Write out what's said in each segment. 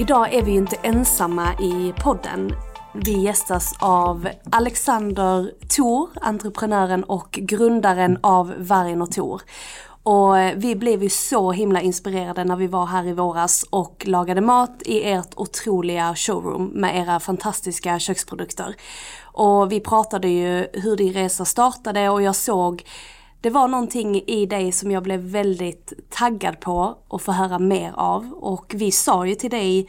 Idag är vi inte ensamma i podden. Vi gästas av Alexander Thor, entreprenören och grundaren av Vargen och Thor. Och vi blev ju så himla inspirerade när vi var här i våras och lagade mat i ert otroliga showroom med era fantastiska köksprodukter. Och vi pratade ju hur din resa startade, och jag såg det var någonting i dig som jag blev väldigt taggad på att få höra mer av. Och vi sa ju till dig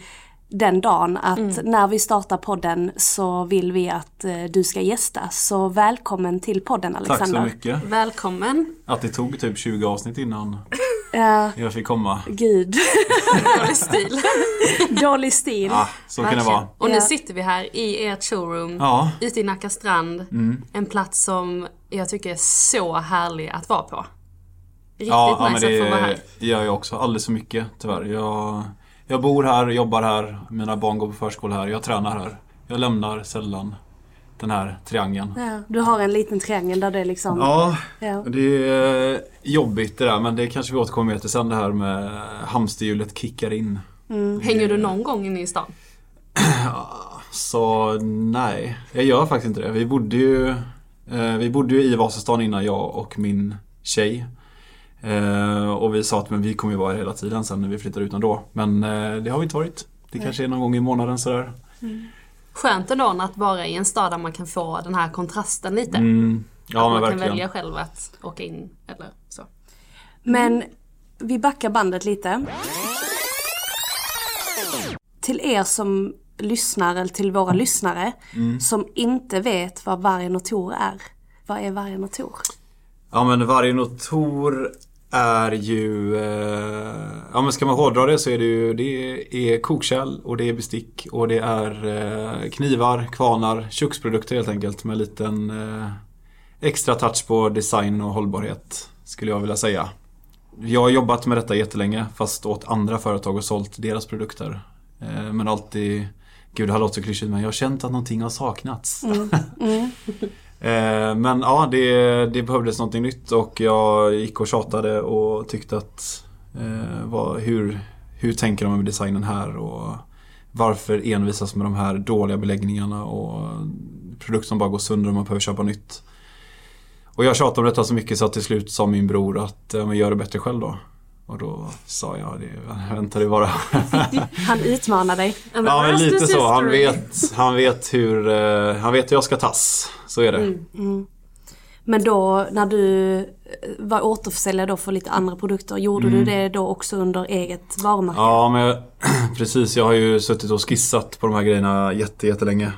den dagen att när vi startar podden så vill vi att du ska gästa. Så välkommen till podden, Alexander. Tack så mycket. Välkommen. Att det tog typ 20 avsnitt innan jag fick komma. Gud. Dålig stil. Dålig stil. Ja, så verkligen. Kan det vara. Och nu sitter vi här i ert showroom ute i Nackastrand. En plats som jag tycker är så härlig att vara på. Riktigt nice att få vara här. Gör jag också alldeles för mycket, tyvärr. Jag bor här, jobbar här, mina barn går på förskola här, jag tränar här. Jag lämnar sällan den här triangeln. Ja, du har en liten triangel där det liksom... Ja, det är jobbigt det där, men det kanske vi återkommer till sen, det här med hamsterhjulet kickar in. Hänger du någon gång inne i stan? Så nej, jag gör faktiskt inte det. Vi bodde ju i Vasastan innan, jag och min tjej. Och vi sa att men vi kommer ju vara hela tiden sen när vi flyttar ut ändå. Men det har vi inte varit. Det kanske är någon gång i månaden sådär. Skönt ändå att vara i en stad där man kan få den här kontrasten lite. Ja, att man verkligen kan välja själv att åka in eller så. Men vi backar bandet lite. Till er som lyssnar, eller till våra lyssnare som inte vet vad Vargen och Thor är. Vad är Vargen och Thor? Ja, men Vargen och Thor är ju... ska man hårdra det så är det ju... Det är kokkärl och det är bestick och det är knivar, kvarnar, köksprodukter helt enkelt. Med en liten extra touch på design och hållbarhet, skulle jag vilja säga. Jag har jobbat med detta jättelänge, fast åt andra företag och sålt deras produkter. Men alltid... Gud, det har låtit så klyschigt, men jag har känt att någonting har saknats. Men ja, det behövdes någonting nytt, och jag gick och tjatade och tyckte att hur tänker de med designen här, och varför envisas med de här dåliga beläggningarna och produkter som bara går sönder och man behöver köpa nytt. Och jag tjatade om detta så mycket så att till slut sa min bror att men gör det bättre själv då. Och då sa jag, vänta bara. Han utmanar dig. Ja, men lite så. Han vet hur jag ska tas. Så är det. Men då, när du var återförsäljare då för lite andra produkter, gjorde du det då också under eget varumärke? Ja, men precis. Jag har ju suttit och skissat på de här grejerna jättelänge.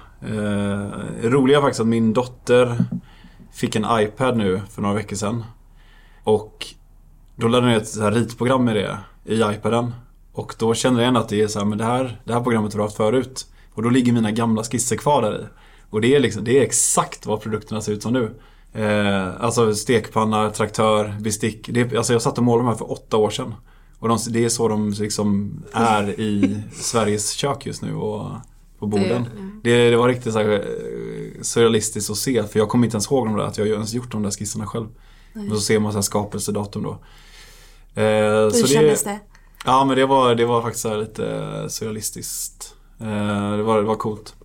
Roliga faktiskt att min dotter fick en iPad nu för några veckor sedan. Och... Då laddade jag ett så här ritprogram med det i iPaden. Och då känner jag att det är så här, men det här programmet har jag haft förut. Och då ligger mina gamla skisser kvar där i. Och det är, liksom, det är exakt vad produkterna ser ut som nu. Alltså stekpanna, traktör, bestick. Det, alltså jag satt och målade de här för 8 år sedan. Och de, det är så de liksom är i Sveriges kök just nu och på borden. Det var riktigt så här, surrealistiskt att se. För jag kommer inte ens ihåg dem där, att jag ens gjort de där skisserna själv. Men så ser man så här skapelsedatum då. Hur kändes det? Ja, men det var faktiskt så här lite surrealistiskt. Det var coolt.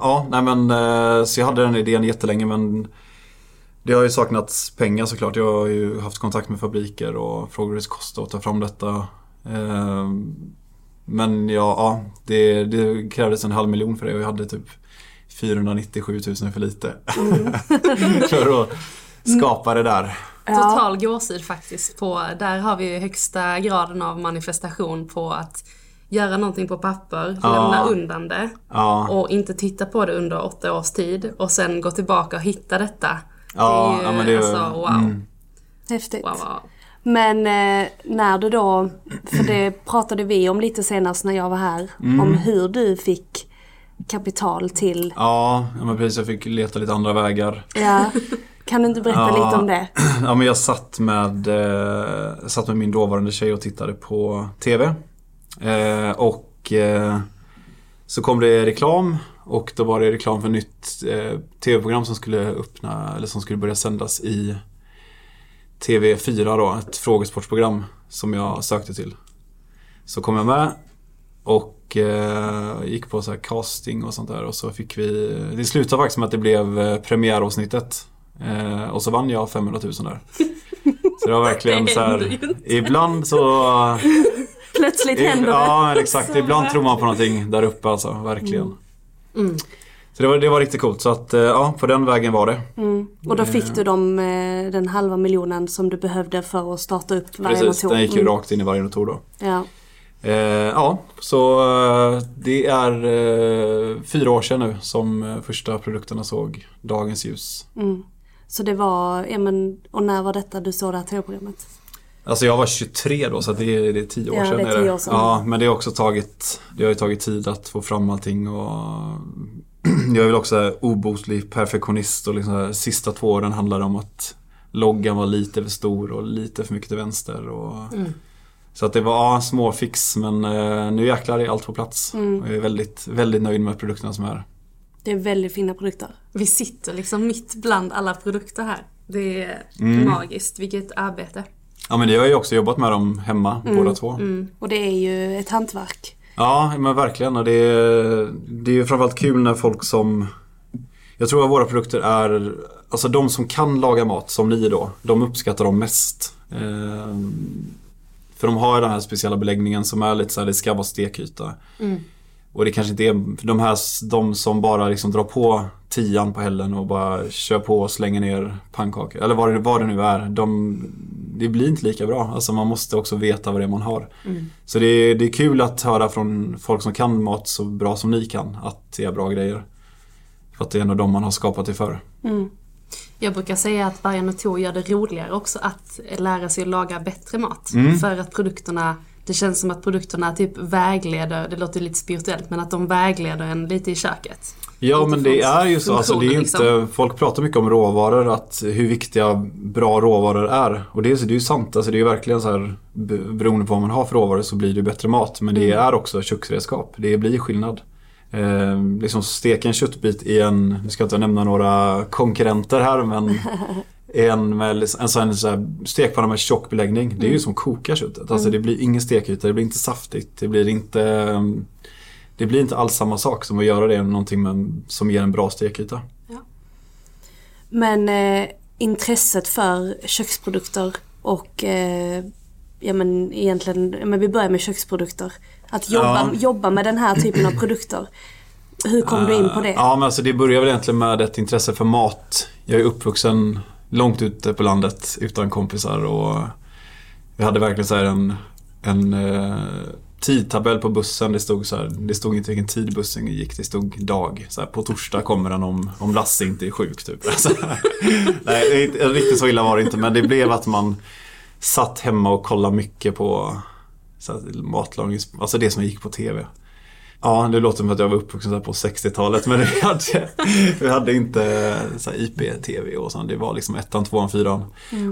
Ja, nej men så jag hade den idén jättelänge, men det har ju saknats pengar såklart. Jag har ju haft kontakt med fabriker och frågat hur det kostar att ta fram detta. Men ja, det krävdes 500 000 för det, och jag hade typ 497 000 för lite för att skapa det där. Total gåsid faktiskt. Där har vi högsta graden av manifestation på att göra någonting på papper, lämna undan det och inte titta på det under 8 års tid och sen gå tillbaka och hitta detta. Ja, det är ju, men det är alltså, wow. Mm. Häftigt. Wow. Men när du då, för det pratade vi om lite senast när jag var här, om hur du fick kapital till... Ja, men precis, jag fick leta lite andra vägar. Ja. Kan du inte berätta lite om det? Ja, men jag satt med min dåvarande tjej och tittade på TV. Så kom det reklam, och då var det reklam för ett nytt TV-program som skulle börja sändas i TV4 då, ett frågesportsprogram som jag sökte till. Så kom jag med och gick på så här casting och sånt där, och så fick vi, det slutade faktiskt med att det blev premiäravsnittet, och så vann jag 500 000 där. Så det var verkligen så här, ibland så plötsligt händer det. Ja, exakt. Ibland tror man på någonting där uppe, alltså, verkligen. Mm. Så det var riktigt coolt. Så att, ja, på den vägen var det. Mm. Och då fick du den 500 000 som du behövde för att starta upp Vargen. Precis, den gick ju rakt in i Vargen Thor då. Ja. Ja, så det är 4 år sedan nu som första produkterna såg dagens ljus. Mm. Så det var, och när var detta du såg det här tv-programmet? Alltså jag var 23 då, så det är 10 år sedan. Ja, det är 10 år sedan. Ja, men det har också tagit tid att få fram allting, och jag är väl också obotlig perfektionist, och liksom sista 2 åren handlade om att loggan var lite för stor och lite för mycket till vänster och så att det var små fix, men nu jäklar är allt på plats. Mm. Och jag är väldigt, väldigt nöjd med produkterna som är. Det är väldigt fina produkter. Vi sitter liksom mitt bland alla produkter här. Det är magiskt, vilket arbete. Ja, men jag har ju också jobbat med dem hemma, båda två. Mm. Och det är ju ett hantverk. Ja, men verkligen. Och det är ju framförallt kul när folk som... Jag tror att våra produkter är... Alltså de som kan laga mat, som ni då, de uppskattar dem mest. För de har den här speciella beläggningen som är lite så här, det ska vara stekyta. Mm. Och det kanske inte är de som bara liksom drar på 10:an på hällen och bara kör på och slänger ner pannkakor. Eller vad det nu är. Det blir inte lika bra. Alltså man måste också veta vad det är man har. Mm. Så det är kul att höra från folk som kan mat så bra som ni kan att det är bra grejer. För att det är ändå de man har skapat det för. Mm. Jag brukar säga att Vargen & Thor gör det roligare också att lära sig att laga bättre mat. Mm. För att det känns som att produkterna typ vägleder, det låter lite spirituellt, men att de vägleder en lite i köket. Ja, men det är ju så. Alltså, det är liksom. Inte, folk pratar mycket om råvaror, att hur viktiga bra råvaror är. Och det är ju sant. Alltså, det är ju verkligen så här, beroende på vad man har för råvaror så blir det bättre mat. Men det är också köksredskap. Det blir skillnad. Liksom steka en köttbit i en, nu ska jag inte nämna några konkurrenter här, men en sån här stekpanna med tjock beläggning, det är ju som kokar köttet. Alltså det blir ingen stekyta, det blir inte saftigt, det blir inte alls samma sak som att göra det någonting som ger en bra stekyta. Ja. Men intresset för köksprodukter och vi börjar med köksprodukter. Att jobba med den här typen av produkter. Hur kom du in på det? Ja, men alltså det började väl egentligen med ett intresse för mat. Jag är uppvuxen långt ute på landet utan kompisar, och jag hade verkligen så här en tidtabell på bussen. Det stod inte vilken tid bussen gick, det stod dag. Så här, på torsdag kommer den om Lasse inte är sjuk typ. Alltså, nej, riktigt så illa var det inte, men det blev att man satt hemma och kollade mycket på matlagning, alltså det som gick på TV. Ja, det låter som att jag var uppvuxen så här på 60-talet, men vi hade inte så här IP-tv och sånt. Det var liksom 1, 2, 4.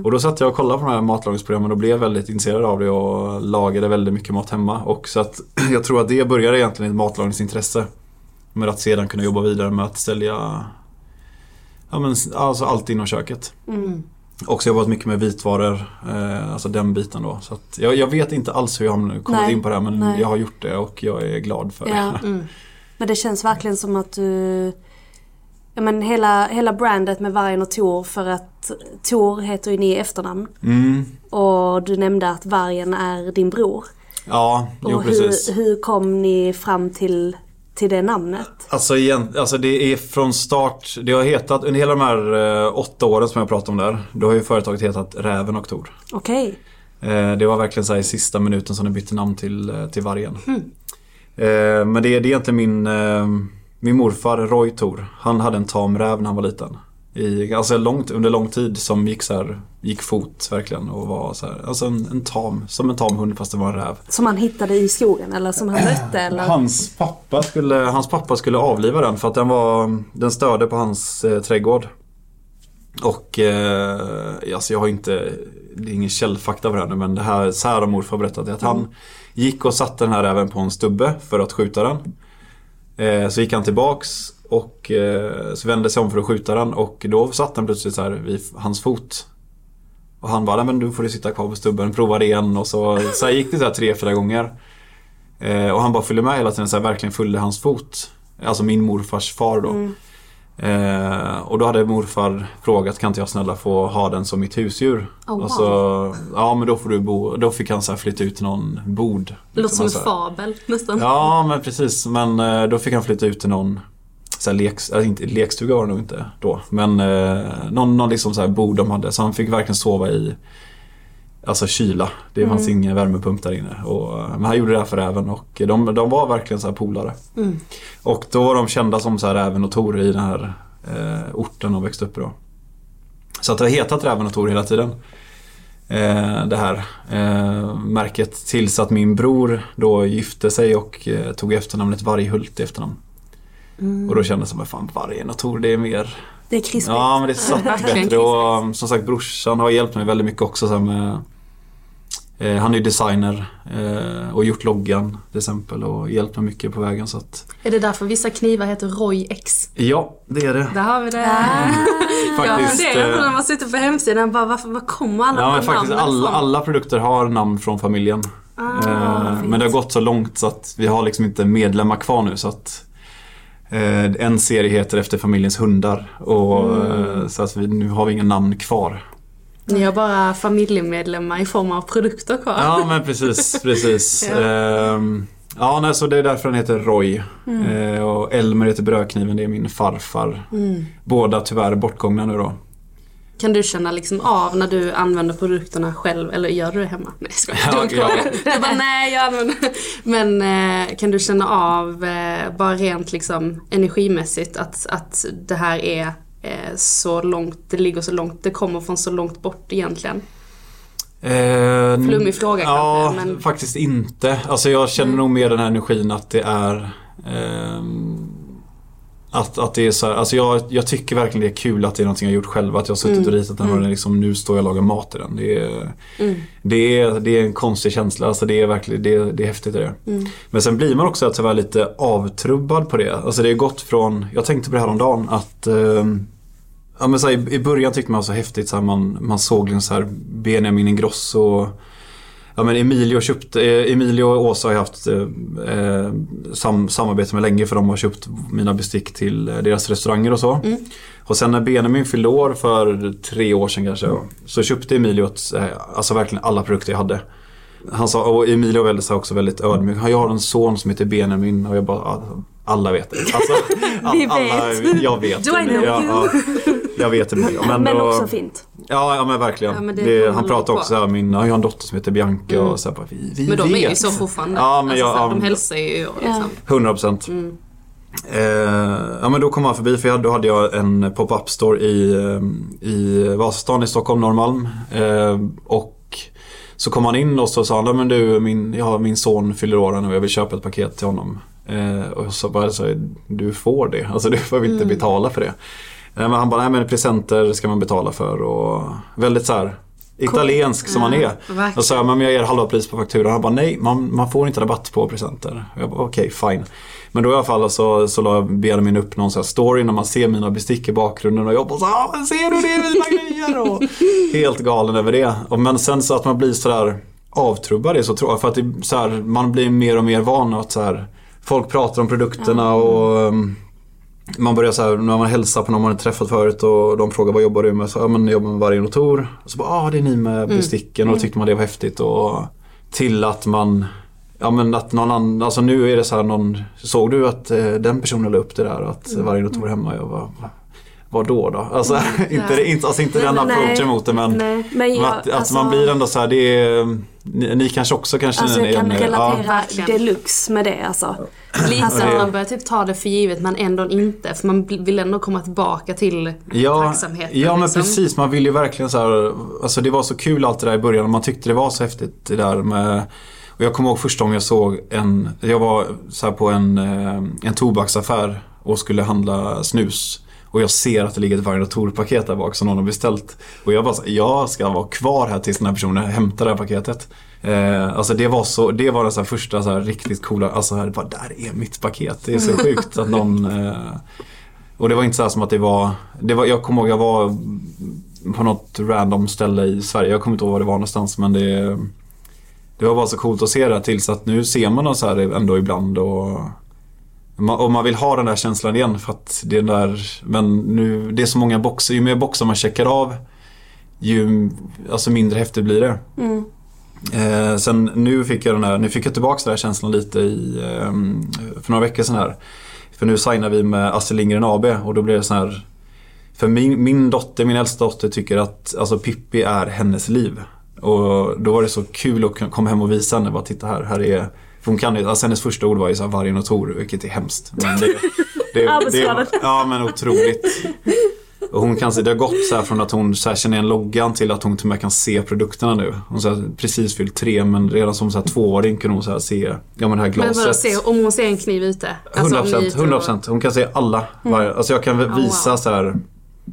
Och då satt jag och kollade på de här matlagningsprogrammen och blev väldigt intresserad av det och lagade väldigt mycket mat hemma. Och så att jag tror att det började egentligen ett matlagningsintresse, med att sedan kunna jobba vidare med att sälja, ja, men, alltså allt inom köket. Mm. Och så har jag jobbat mycket med vitvaror, alltså den biten då. Så att jag vet inte alls hur jag har kommit in på det här, men jag har gjort det och jag är glad för det. Mm. Men det känns verkligen som att du, ja, men hela brandet med Vargen och Thor, för att Thor heter ju ni i efternamn. Mm. Och du nämnde att Vargen är din bror. Ja, jo, precis. Hur kom ni fram till det namnet? Alltså, det är från start. Det har hetat, under hela de här 8 åren som jag pratade om där, då har ju företaget hetat Räven och Thor. Okej. Det var verkligen så här i sista minuten som det bytte namn till Vargen. Mm. Men det är egentligen min morfar Roy Thor. Han hade en tam räv när han var liten. Alltså under lång tid som gick fot verkligen och var så här, alltså en tamhund fast det var en räv. Som han hittade i skogen eller som han mötte eller? Hans pappa skulle avliva den för att den störde på hans trädgård. Och alltså det är ingen källfakta för henne, men det här sära morfar berättade att han gick och satte den här räven på en stubbe för att skjuta den. Så gick han tillbaks och så vände sig om för att skjuta den, och då satt den plötsligt så här vid hans fot. Och han bara, men du får du sitta kvar på stubben, prova det igen. Och så gick det så här 3-4 gånger. Och han bara följde med hela tiden, så här, verkligen följde hans fot. Alltså min morfars far då. Mm. Och då hade morfar frågat, kan inte jag snälla få ha den som mitt husdjur? Oh, och så, wow. Ja, men då får du bo. Då fick han så här flytta ut någon bod. Det låter som en fabel nästan. Ja, men precis. Men då fick han flytta ut till någon så här lekstuga var det nog inte då, men någon liksom så här bord de hade, så han fick verkligen sova i, alltså, kyla. Det fanns ingen värmepump där inne, och men han gjorde det för räven, och de var verkligen så här polare. Mm. Och då var de kända som så här Räven och Thor i den här orten de växte upp då. Så att det har hetat Räven och Thor hela tiden. Det här märket, tills att min bror då gifte sig och tog efternamnet Varghult i efternamn. Mm. Och då kändes det som att Vargen och Thor, det är mer, det är krispigt. Ja, men det är så bättre. Och som sagt, brorsan har hjälpt mig väldigt mycket också, så här med, han är ju designer och gjort loggan till exempel, och hjälpt mig mycket på vägen, så att... Är det därför vissa knivar heter Roy X? Ja, det är det. Där har vi det. Faktiskt, ja, det är det. När man sitter på hemsidan bara, vad kommer alla namn? Ja, faktiskt alla produkter har namn från familjen. Men det har gått så långt så att vi har liksom inte medlemmar kvar nu, så att en serie heter efter familjens hundar, och så att nu har vi inga namn kvar. Ni har bara familjemedlemmar i form av produkter kvar. Ja, men precis. Så det är därför den heter Roy. Och Elmer heter Brödkniven, det är min farfar. Båda tyvärr bortgångna nu då. Kan du känna liksom av när du använder produkterna själv, eller gör du det hemma? Nej, ska jag inte. Men kan du känna av bara rent liksom energimässigt att det här är så långt, det ligger så långt, det kommer från så långt bort egentligen? Flummig fråga kanske. Ja, men... faktiskt inte. Alltså jag känner nog mer den här energin att det är... Att det är så här, alltså jag tycker verkligen det är kul att det är någonting jag gjort själv, att jag har suttit och ritat den och liksom, nu står jag och lagar mat i den. Det är en konstig känsla, alltså det är verkligen det är häftigt det. Men sen blir man också tyvärr lite avtrubbad på det. Alltså det är gått från, jag tänkte på det här om dagen att men så här, i början tyckte man så häftigt så här, man såg liksom så här Benjamin Ingrosso och Emilio och Åsa har haft samarbete med länge, för de har köpt mina bestick till deras restauranger och så. Och sen när Benjamin fyllde år för 3 år sedan kanske, så köpte Emilio alltså verkligen alla produkter jag hade. Han sa, och Emilio var också väldigt ödmjuk, jag har en son som heter Benjamin, och jag bara, alla vet det. Alltså, jag vet det. Jag vet det. Men också fint. Ja, men verkligen. Ja, men han pratar också så här, jag har en dotter som heter Bianca och så här, bara, vi men de vet. Är ju så fortfarande. Ja, men alltså, de hälsar ju liksom. 100%. Men då kom han förbi, för då hade jag en pop-up store i Vasastan i Stockholm, Norrmalm. Och så kom han in och så sa han, men du, jag har min son fyller åren och jag vill köpa ett paket till honom. Och så bara så här, du får det. Alltså du får inte betala för det. Men han bara, nej men presenter ska man betala för. Och väldigt så här italiensk som han är. Och så här, men jag ger halva pris på fakturan. Han bara, nej man får inte rabatt på presenter. Jag bara, okej, fine. Men då i alla fall så la Benjamin upp någon sån här story när man ser mina bestick i bakgrunden och jag bara så här, ser du det mina grejer? Och helt galen över det. Och men sen så att man blir så där avtrubbad, det så tror jag. För att det, så här, man blir mer och mer van att så här, folk pratar om produkterna och man börjar så här, när man hälsar på någon man har träffat förut och de frågar vad jobbar du med? Så ja, men jag jobbar med Vargen och Thor. Och så bara, det är ni med besticken. Och då tyckte man det var häftigt. Och till att man, ja men att någon annan, alltså nu är det så här någon, såg du att den personen la upp det där att Vargen och Thor hemma? Jag bara, vad då? Alltså inte den approachen mot det, men att man blir ändå så här, det är, ni kanske också kanske... Alltså jag kan relatera deluxe med det alltså. Alltså man börjar typ ta det för givet men ändå inte, för man vill ändå komma tillbaka till tacksamheten. Ja men liksom. Precis, man vill ju verkligen så här, alltså det var så kul allt det där i början och man tyckte det var så häftigt det där med... Och jag kommer ihåg första gången jag såg jag var så här på en tobaksaffär och skulle handla snus. Och jag ser att det ligger ett Vargen & Thor-paket där bak som någon har beställt. Och jag bara, jag ska vara kvar här tills den här personen hämtar det här paketet. Alltså det var den så här första så här riktigt coola, alltså här, bara, där är mitt paket. Det är så sjukt att någon... och det var inte så här som att det var jag kommer ihåg, jag var på något random ställe i Sverige. Jag kommer inte ihåg var det var någonstans, men det var bara så coolt att se det här, tills att nu ser man så här ändå ibland och... Om man vill ha den där känslan igen, för att det är där, men nu det är så många boxar, ju mer boxar man checkar av ju alltså mindre häftigt blir det. Sen nu fick jag tillbaka den här känslan lite för några veckor sedan här. För nu signar vi med Astrid Lindgren AB och då blir det så här, för min äldsta dotter tycker att alltså Pippi är hennes liv. Och då var det så kul att komma hem och visa henne, bara titta här är... Hon kan ju, alltså hennes första ord var ju så här, Vargen och Thor, vilket är hemskt. Men det ja, men otroligt. Och hon kan se, det har gått så här från att hon så här känner en loggan till att hon till och med kan se produkterna nu. Hon så här, precis fyllt 3, men redan som så här 2-åring kunde hon så här se, ja men det här glaset. Men se, om hon ser en kniv ute? Alltså 100%. Hon kan se alla. Alltså jag kan visa så här...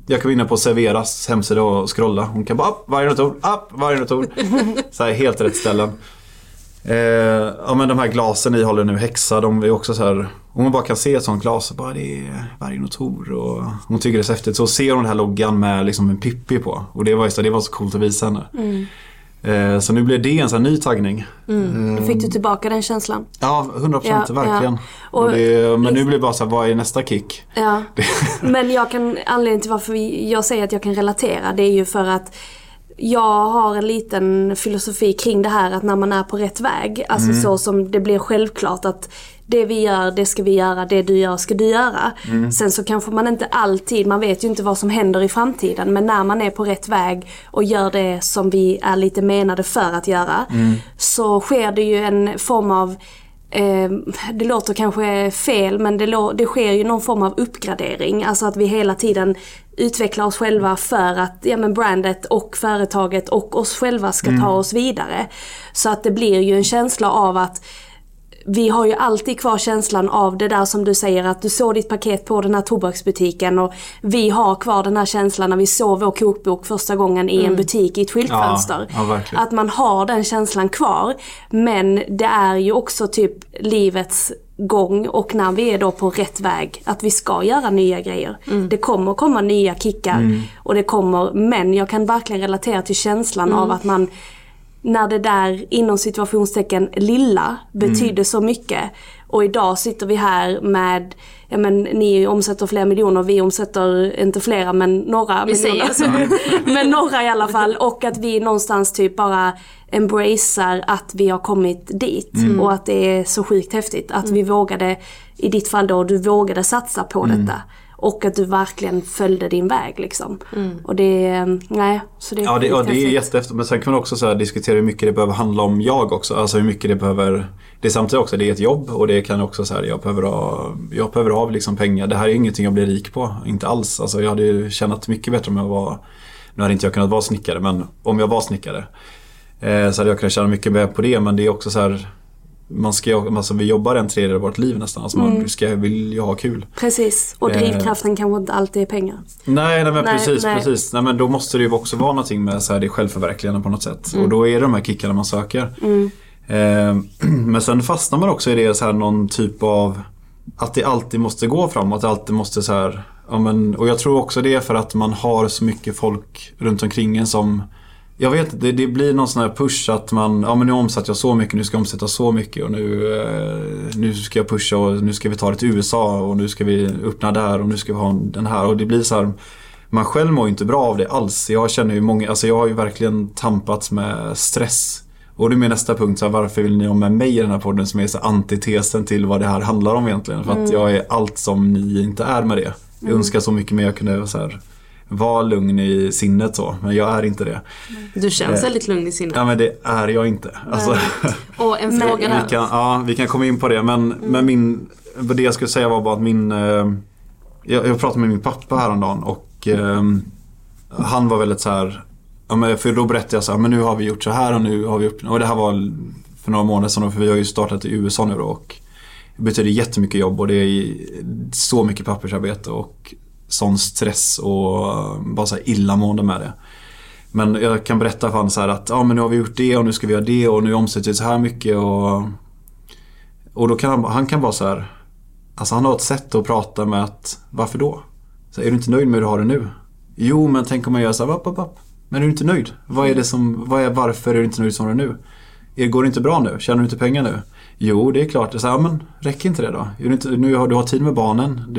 Jag kan vinna på Serveras hemsida och scrolla. Hon kan bara, Vargen och Thor, Vargen och Thor. Så här helt rätt ställen. Ja men de här glasen i håller nu häxa, de är också så här, om man bara kan se ett sånt glas så bara, det är Vargen och Thor, och hon tycker det är så häftigt. Så ser hon den här loggan med liksom en Pippi på, och det var så coolt att visa henne. Så nu blir det en sån här ny taggning. Fick du tillbaka den känslan? Ja, 100%, verkligen. Ja. Och men nu blir det bara så här, vad är nästa kick? Ja. Men anledningen till varför jag säger att jag kan relatera, det är ju för att jag har en liten filosofi kring det här, att när man är på rätt väg, alltså så som det blir självklart att det vi gör, det ska vi göra, det du gör, ska du göra. Sen så kanske man inte alltid, man vet ju inte vad som händer i framtiden, men när man är på rätt väg och gör det som vi är lite menade för att göra, så sker det ju en form av det låter kanske fel, men det sker ju någon form av uppgradering, alltså att vi hela tiden utvecklar oss själva för att brandet och företaget och oss själva ska ta oss vidare. Så att det blir ju en känsla av att vi har ju alltid kvar känslan av det där som du säger, att du såg ditt paket på den här tobaksbutiken, och vi har kvar den här känslan när vi såg vår kokbok första gången i en butik i ett skyltfönster. Ja, att man har den känslan kvar, men det är ju också typ livets gång, och när vi är då på rätt väg att vi ska göra nya grejer. Det kommer komma nya kickar och det kommer, men jag kan verkligen relatera till känslan av att man, när det där inom situationstecken lilla betyder så mycket. Och idag sitter vi här med, ni omsätter flera miljoner, vi omsätter inte flera men några miljoner. Men några i alla fall. Och att vi någonstans typ bara embracear att vi har kommit dit. Och att det är så sjukt häftigt att vi vågade, i ditt fall då, du vågade satsa på detta. Och att du verkligen följde din väg liksom. Och det, så det är... Ja, det är jättehäftigt. Men sen kan man också så här diskutera hur mycket det behöver handla om jag också. Alltså hur mycket det behöver... Det är samtidigt också, det är ett jobb, och det kan också så här, jag behöver ha liksom pengar. Det här är ingenting jag blir rik på, inte alls. Alltså jag hade ju tjänat mycket bättre om jag var... Nu hade inte jag kunnat vara snickare, men om jag var snickare så hade jag kunnat tjäna mycket mer på det. Men det är också så här... man ska, alltså, vi jobbar en tredjedel av vårt liv nästan, alltså, man ska, vill ju ha kul. Precis, och drivkraften kanske inte alltid är pengar. Nej, precis. Nej, men då måste det ju också vara någonting med så här, det självförverkligande på något sätt. Och då är det de här kickarna man söker. Men sen fastnar man också i det så här, någon typ av att det alltid måste gå framåt, att det alltid måste så här, ja, men, och jag tror också det är för att man har så mycket folk runt omkring en som, jag vet inte, det blir någon sån här push att man, ja men nu omsätter jag så mycket, nu ska jag omsätta så mycket och nu ska jag pusha och nu ska vi ta det till USA och nu ska vi öppna där och nu ska vi ha den här, och det blir så här, man själv mår ju inte bra av det alls. Jag känner ju många, alltså jag har ju verkligen tampats med stress. Och det är min nästa punkt, så här, varför vill ni ha med mig i den här podden som är så antitesen till vad det här handlar om egentligen? För att jag är allt som ni inte är med det. Jag önskar så mycket mer jag kunde så här, vara lugn i sinnet så, men jag är inte det. Du känns väldigt lugn i sinnet. Ja, men det är jag inte. Alltså, och en fråga här. Vi kan komma in på det, men min, det jag skulle säga var bara att min, jag pratade med min pappa häromdagen och han var väldigt så här, för då berättade jag så här, men nu har vi gjort så här och nu har vi gjort, och det här var för några månader sedan, för vi har ju startat i USA nu då, och det betyder jättemycket jobb och det är så mycket pappersarbete och sån stress och bara så här illamående med det. Men jag kan berätta för han så här att ja, men nu har vi gjort det och nu ska vi göra det och nu omsätter vi så här mycket, och då kan han kan bara så här, alltså han har ett sätt att prata med att varför då? Så här, är du inte nöjd med hur du har det nu? Jo, men tänk om man gör så här, vapp. Men är du inte nöjd? Vad är det som, varför är du inte nöjd som du är nu? Går det inte bra nu? Tjänar du inte pengar nu? Jo, det är klart. Det är så här, men räcker inte det då? Nu har du tid med barnen.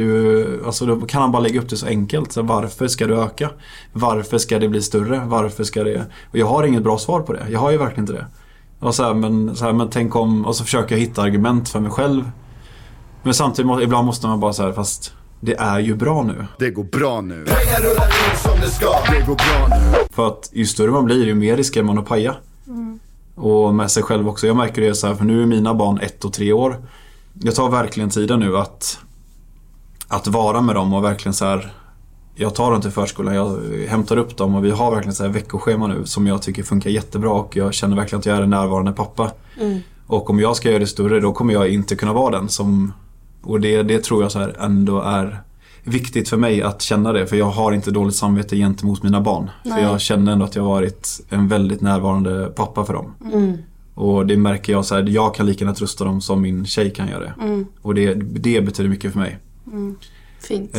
Alltså, då kan han bara lägga upp det så enkelt. Så varför ska du öka? Varför ska det bli större? Varför ska det... Och jag har inget bra svar på det. Jag har ju verkligen inte det. Och så här, men tänk om... Och så försöker jag hitta argument för mig själv. Men samtidigt, ibland måste man bara så här, fast... Det är ju bra nu. Det går bra nu. Pengar rullar in som det ska. Det går bra nu. För att ju större man blir, ju mer riskerar man att paja. Och med sig själv också. Jag märker det så här, för nu är mina barn 1 och 3 år. Jag tar verkligen tiden nu att vara med dem och verkligen så här, jag tar dem till förskolan, jag hämtar upp dem och vi har verkligen så här veckoschema nu som jag tycker funkar jättebra, och jag känner verkligen att jag är en närvarande pappa. Och om jag ska göra det större, då kommer jag inte kunna vara den som... Och det tror jag så här ändå är viktigt för mig att känna det. För jag har inte dåligt samvete gentemot mina barn. Nej. För jag känner ändå att jag varit en väldigt närvarande pappa för dem. Och det märker jag så här, jag kan lika gärna trösta dem som min tjej kan göra det. Och det betyder mycket för mig. Fint.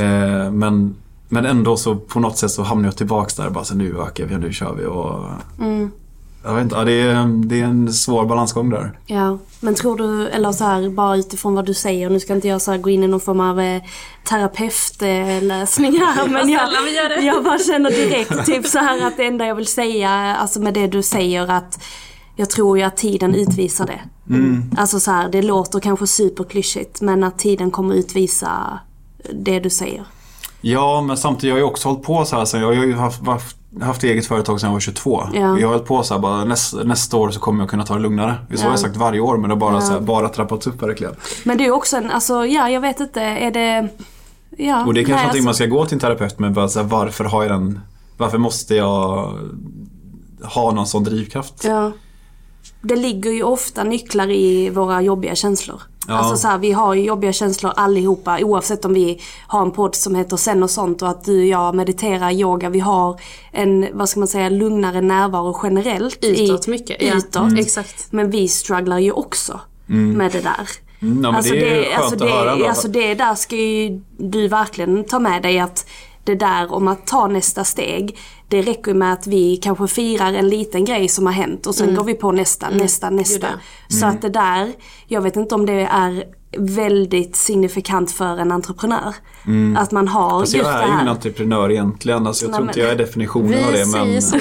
Men ändå så på något sätt så hamnar jag tillbaka där. Bara så nu ökar vi, nu kör vi. Och... Jag vet inte, det är en svår balansgång där. Ja, men tror du, eller så här, bara utifrån vad du säger, nu ska inte jag så här gå in i någon form av terapeutläsning här, men jag bara känner direkt typ så här att det enda jag vill säga, alltså med det du säger, att jag tror ju att tiden utvisar det. Alltså så här, det låter kanske superklyschigt, men att tiden kommer utvisa det du säger. Ja, men samtidigt har jag också hållit på så här, så jag har ju haft eget företag sedan jag var 22. Ja. Jag har hållit på så här, bara nästa år så kommer jag kunna ta det lugnare. Det har jag sagt varje år, men det har bara så här, bara trappats upp verkligen. Men det är ju också en, alltså jag vet inte, är det och det är kanske någonting man ska gå till en terapeut med, bara så här, varför måste jag ha någon sån drivkraft? Ja. Det ligger ju ofta nycklar i våra jobbiga känslor. Ja. Alltså så här, vi har ju jobbiga känslor allihopa, oavsett om vi har en podd som heter Sen och sånt, och att du och jag mediterar, yoga, vi har en, vad ska man säga, lugnare närvaro generellt utåt, mycket utåt. Exakt. Men vi strugglar ju också med det där. Ja, alltså det är skönt att höra. Alltså det där ska ju du verkligen ta med dig, att det där om att ta nästa steg, det räcker med att vi kanske firar en liten grej som har hänt, och sen går vi på nästa. Så att det där, jag vet inte om det är väldigt signifikant för en entreprenör. Att man har alltså, just det här. Jag är ju en entreprenör egentligen, alltså, jag tror inte jag är definitionen av det. Men så.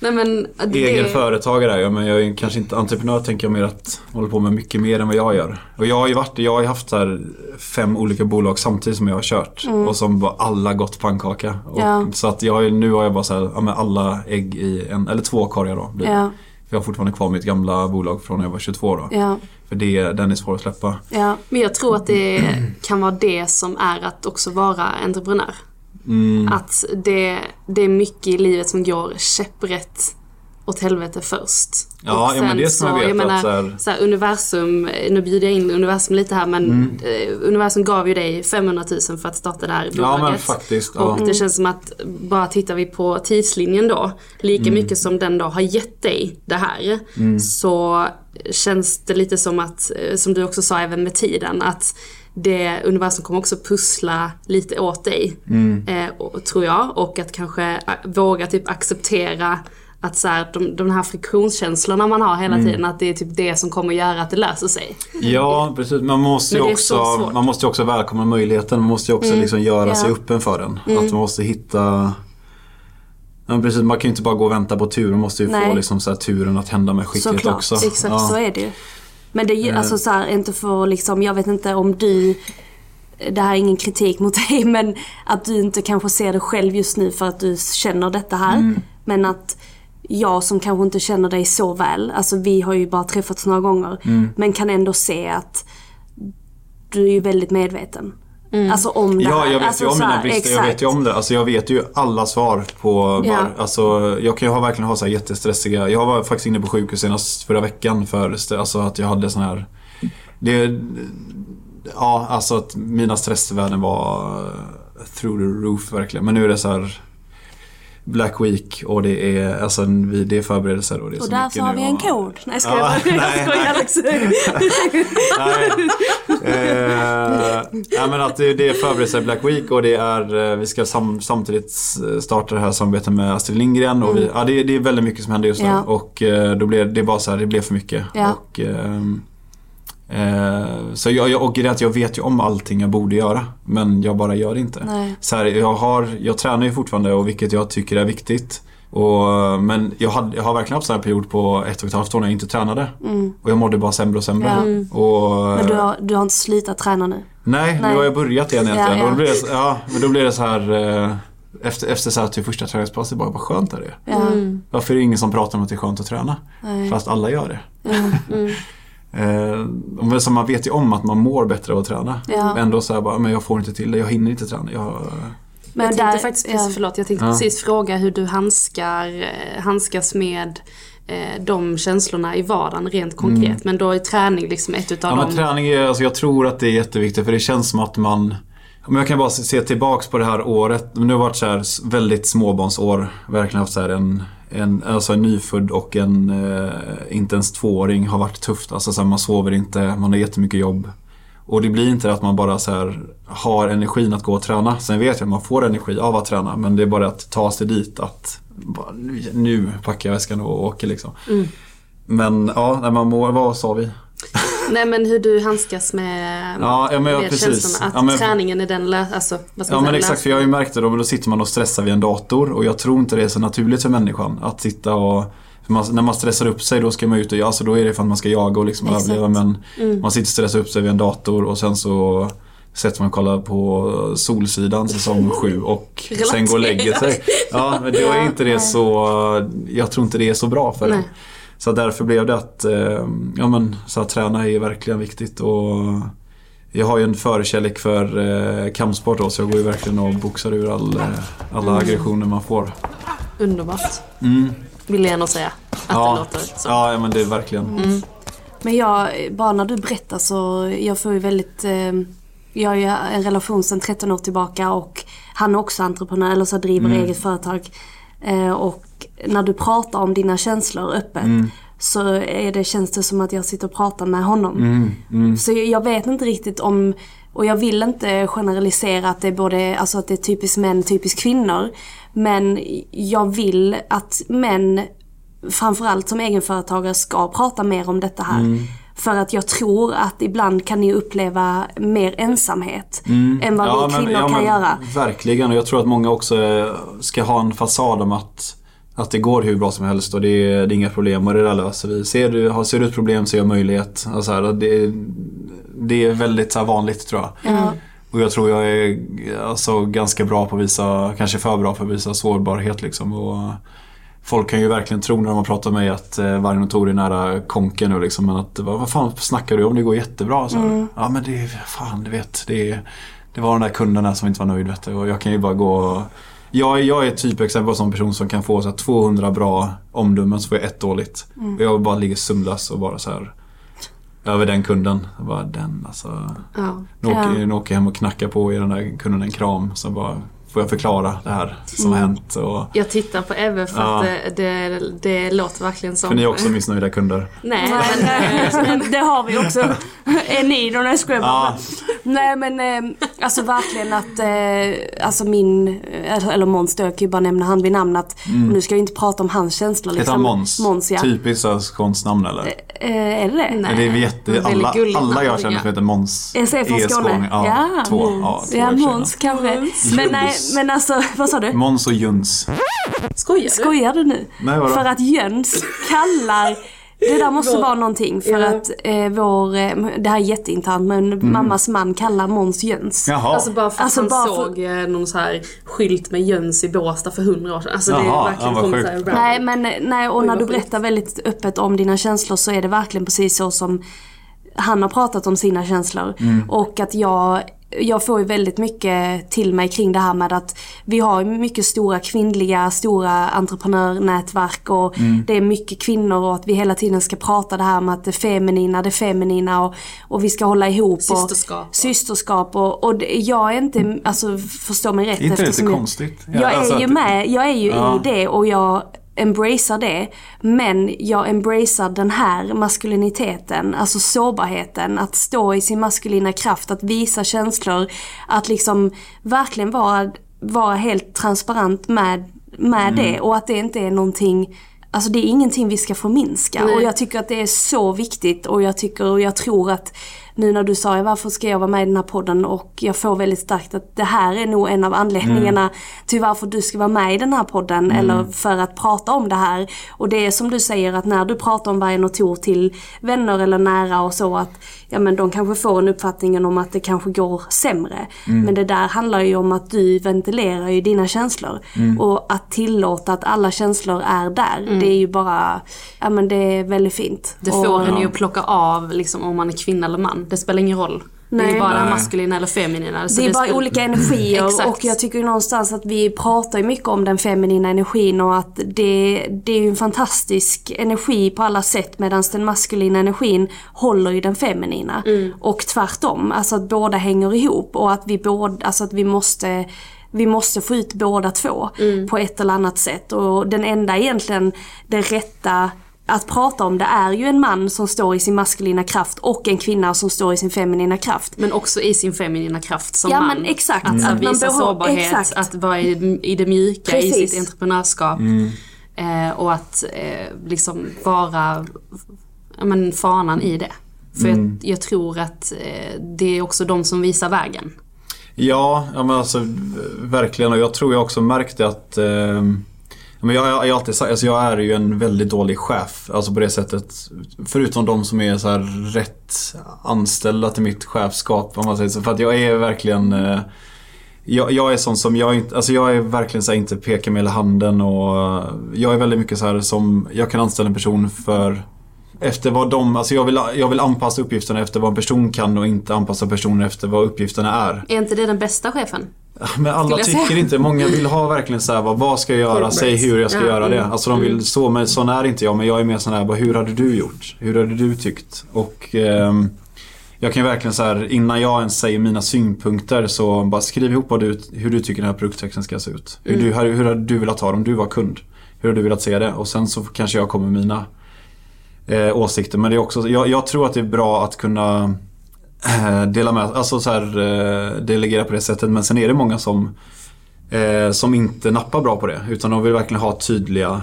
Nej, men egen företagare är jag, men jag är kanske inte entreprenör, tänker jag, mer att hålla på med mycket mer än vad jag gör. Och jag har haft här 5 olika bolag samtidigt som jag har kört, och som bara alla gått pannkaka. Och så att nu har jag bara så här, ja, men alla ägg i en eller 2 korgar då. Jag har fortfarande kvar mitt gamla bolag från när jag var 22 då. För den är svår att släppa. Ja, men jag tror att det kan vara det som är att också vara entreprenör. Att det är mycket i livet som går käpprätt åt helvete först. Ja, ja men det ska man veta. Jag menar, så här, universum, nu bjuder jag in universum lite här, men universum gav ju dig 500 000 för att starta det här bolaget. Ja, men faktiskt. Ja. Och det känns som att bara tittar vi på tidslinjen då, lika mycket som den då har gett dig det här, så känns det lite som att, som du också sa även med tiden, att det universum kommer också pussla lite åt dig, tror jag. Och att kanske våga typ acceptera att så här, de här friktionskänslorna man har hela tiden, att det är typ det som kommer göra att det löser sig. Ja, precis. Man måste ju också välkomna möjligheten. Man måste ju också liksom göra sig öppen för den. Att man måste hitta... Ja, precis. Man kan ju inte bara gå och vänta på tur. Man måste ju få liksom, så här, turen att hända med skicklighet också. Exakt, ja. Så är det ju. Men det är ju alltså så här, inte för liksom, jag vet inte om du, det här är ingen kritik mot dig, men att du inte kanske ser det själv just nu för att du känner detta här. Men att jag som kanske inte känner dig så väl, alltså vi har ju bara träffats några gånger, men kan ändå se att du är ju väldigt medveten. Alltså om det här. Ja, jag vet alltså, ju om mina brister, exakt. Jag vet ju om det. Alltså jag vet ju alla svar på alltså jag kan ju verkligen ha så här jättestressiga. Jag var faktiskt inne på sjukhus senast förra veckan för alltså att jag hade sån här det, ja, alltså att mina stressvärden var through the roof verkligen. Men nu är det så här Black Week och det är alltså det är förberedelser och det är och så mycket nu. Och där har vi en kod. Nej, ska nej, men att det är förberedelser Black Week och det är vi ska samtidigt starta det här samarbetet med Astrid Lindgren och vi, det är väldigt mycket som händer just nu och då blev det bara så här, det blev för mycket och så jag och det att jag vet ju om allting jag borde göra, men jag bara gör det inte. Så här, jag tränar ju fortfarande och vilket jag tycker är viktigt. Men jag har verkligen haft så här period på 1,5 år när jag inte tränade. Och jag mådde bara sämre och sämre. Men du har inte slitat träna nu? Nej, nu har jag börjat igen egentligen. Och då blir det så här efter så här till första träningspass, det är bara skönt är det. Varför är det ingen som pratar om att det är skönt att träna? Fast alla gör det. Så man vet ju om att man mår bättre av att träna. Men ändå så här bara, men jag får inte till det, jag hinner inte träna. Men jag tänkte precis fråga hur du handskas med de känslorna i vardagen rent konkret. Men då är träning liksom ett utav dem. Träning är, alltså jag tror att det är jätteviktigt, för det känns som att man... Men jag kan bara se tillbaks på det här året. Nu har varit så här väldigt småbarnsår. Verkligen haft så här en nyfödd och inte ens 2-åring har varit tufft. Alltså så här, man sover inte, man har jättemycket jobb. Och det blir inte att man bara så här, har energin att gå och träna. Sen vet jag att man får energi av att träna. Men det är bara att ta sig dit. Att bara, nu packar jag väskan och åker liksom. Men ja, man mår, vad sa vi? Nej, men hur du handskas med känslorna. Att träningen är den alltså, vad ska man säga, men exakt, för jag har ju märkt det då. Men då sitter man och stressar vid en dator. Och jag tror inte det är så naturligt för människan att sitta och... när man stressar upp sig, då ska man ut och alltså, då är det för att man ska jaga och liksom överleva. Men man sitter och stressar upp sig vid en dator. Och sen så sätter man och kollar på Solsidan säsong 7 och sen går och lägger sig. Ja, men då är inte det så... Jag tror inte det är så bra för det. Så därför blev det att så att träna är verkligen viktigt. Och jag har ju en förkärlek för kampsport då, så jag går ju verkligen och boxar ur alla aggressioner man får. Underbart. Vill jag nog säga att det låter så. Ja, men det är verkligen. Men bara när du berättar så jag får ju väldigt... jag har ju en relation sedan 13 år tillbaka och han är också entreprenör, eller så driver eget företag. Och när du pratar om dina känslor öppet så känns det som att jag sitter och pratar med honom. Så jag vet inte riktigt om, och jag vill inte generalisera att det är både, alltså att det är typiskt män, typiskt kvinnor, men jag vill att män framförallt som egenföretagare ska prata mer om detta här. För att jag tror att ibland kan ni uppleva mer ensamhet än vad vi kvinnor kan göra. Verkligen, och jag tror att många också ska ha en fasad om att det går hur bra som helst och det är inga problem och det där löser vi. Ser du ett problem så är jag möjlighet. Alltså här, det är väldigt så här vanligt tror jag. Och jag tror jag är alltså ganska bra på att visa, kanske för bra på att visa sårbarhet liksom. Och folk kan ju verkligen tro när man pratar med mig att Vargen och Thor är nära konken nu liksom, men att vad fan snackar du om, det går jättebra så. Ja, men det är fan, du vet, det var den där kunden som inte var nöjd, vet du, och jag kan ju bara gå och Jag är typ exempel som en person som kan få så här 200 bra omdömen, så får jag ett dåligt. Och jag bara ligger sumlas och bara så här över den kunden. Jag bara, den alltså. Nu åker jag hem och knackar på i den där kunden en kram, så bara får jag förklara det här som har hänt. Och jag tittar på Eve för att det låter verkligen som... För ni är också missnöjda kunder. Nej, men det har vi också. Är ni då när jag skojar bara? Nej, men alltså verkligen att... Alltså min... Eller Måns, då jag kan ju bara nämna han vid namn. Att, nu ska vi inte prata om hans känslor. Liksom. Heter han Måns? Måns, ja. Typiskt konstnamn, eller? Är det? Nej. Det är alla jag känner som heter Måns. Jag säger från Skåne. Ja, Måns kanske. Men nej. Men alltså, vad sa du? Måns och Jöns. Skojar du nu? Nej, för att Jöns kallar... Det där måste vara någonting. För att det här är jätteinternt, men mammas man kallar Måns Jöns. Alltså bara för att han såg någon så här skylt med Jöns i Båstad för 100 år sedan. Alltså det är verkligen sånt där. Nej, och när du berättar väldigt öppet om dina känslor, så är det verkligen precis så som han har pratat om sina känslor. Och att jag får ju väldigt mycket till mig kring det här med att vi har mycket stora kvinnliga, stora entreprenörnätverk, och det är mycket kvinnor, och att vi hela tiden ska prata det här med att det feminina och vi ska hålla ihop systerskap och jag är inte, alltså förstår mig rätt, inte så konstigt. Jag är ju i det, och jag embracear det, men jag embracear den här maskuliniteten, alltså sårbarheten, att stå i sin maskulina kraft, att visa känslor, att liksom verkligen vara helt transparent med det, och att det inte är någonting, alltså det är ingenting vi ska förminska. Och jag tycker att det är så viktigt, och jag tror att nu när du sa varför ska jag vara med i den här podden, och jag får väldigt starkt att det här är nog en av anledningarna till varför du ska vara med i den här podden, eller för att prata om det här. Och det är som du säger, att när du pratar om Vargen och Thor till vänner eller nära och så, att ja, men de kanske får en uppfattning om att det kanske går sämre. Men det där handlar ju om att du ventilerar ju dina känslor, och att tillåta att alla känslor är där. Det är ju bara, ja men det är väldigt fint. Det får en ju att plocka av liksom, om man är kvinna eller man. Det spelar ingen roll. Nej. Det är bara maskulina eller feminina. Så det är bara olika energier. Och jag tycker ju någonstans att vi pratar mycket om den feminina energin, och att det är ju en fantastisk energi på alla sätt, medan den maskulina energin håller ju den feminina. Och tvärtom. Alltså att båda hänger ihop, och att vi måste få ut båda två på ett eller annat sätt. Och den enda egentligen, det rätta att prata om, det är ju en man som står i sin maskulina kraft, och en kvinna som står i sin feminina kraft. Men också i sin feminina kraft som man. Men exakt. Att visa sårbarhet, att vara i det mjuka, precis, i sitt entreprenörskap. Och att liksom vara fanan i det. För jag tror att det är också de som visar vägen. Ja men alltså verkligen. Och jag tror jag också märkte att... Men jag alltid sagt, alltså jag är ju en väldigt dålig chef, alltså på det sättet, förutom de som är så här rätt anställda till mitt chefskap, om man säger så, för att jag är verkligen jag är sån som jag är verkligen så här, inte pekar med hela handen, och jag är väldigt mycket så här som jag kan anställa en person för efter vad de, alltså jag vill anpassa uppgifterna efter vad en person kan, och inte anpassa personer efter vad uppgifterna är. Är inte det den bästa chefen? Men alla tycker inte, många vill ha verkligen så här, vad ska jag göra, säg hur jag ska göra det. Alltså de vill så, men sån är inte jag, men jag är mer sån här, hur hade du gjort? Hur hade du tyckt? Och jag kan verkligen så här, innan jag ens säger mina synpunkter, så bara skriv ihop hur du tycker den här produkttexten ska se ut. Hur hade du velat ha det om du var kund? Hur hade du velat se det? Och sen så kanske jag kommer med mina åsikter, men det är också, jag tror att det är bra att kunna dela med, alltså så här, delegera på det sättet, men sen är det många som inte nappar bra på det, utan de vill verkligen ha tydliga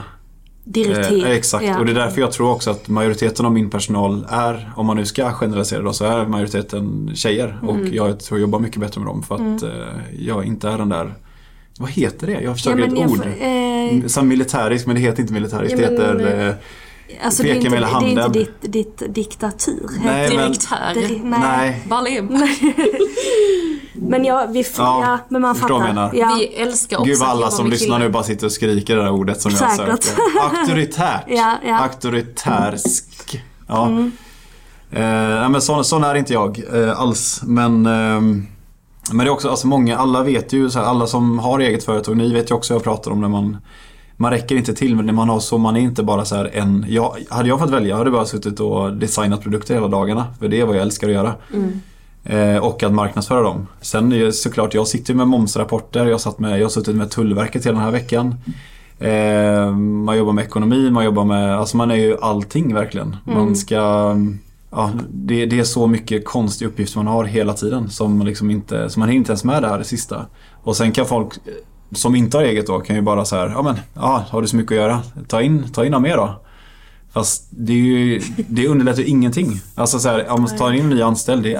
direktiv. Exakt, och det är därför jag tror också att majoriteten av min personal är, om man nu ska generalisera då, så är majoriteten tjejer, och jag tror jag jobbar mycket bättre med dem, för att jag inte är den där, vad heter det? Jag försöker ett ord som militärisk, men det heter inte militärisk, det heter alltså det är inte ditt diktatur. Men man fattar. Vi älskar också. Gud, alla som lyssnar nu bara sitter och skriker det där ordet som säkert. Jag söker. Auktoritärt. Auktoritärsk. Ja. Men sån är inte jag alls, men Men det är också, alltså många, alla vet ju så här, alla som har eget företag, ni vet ju också, jag pratar om när man räcker inte till, men när man har så, man är inte bara så här en, jag, hade jag fått välja, jag hade bara suttit och designat produkter hela dagarna, för det är vad jag älskar att göra. Mm. Och att marknadsföra dem. Sen är såklart, jag sitter med momsrapporter, jag har suttit med Tullverket hela den här veckan. Man jobbar med ekonomi, man jobbar med, alltså man är ju allting verkligen. Mm. Man ska, ja, det är så mycket konstig uppgift man har hela tiden som man liksom inte, som man inte ens med det här det sista. Och sen kan folk som inte har eget då kan ju bara så här, ja men, ja, har du så mycket att göra? Ta in av mer då. Fast det underlättar ju ingenting. Alltså så här, om man tar in en ny anställd,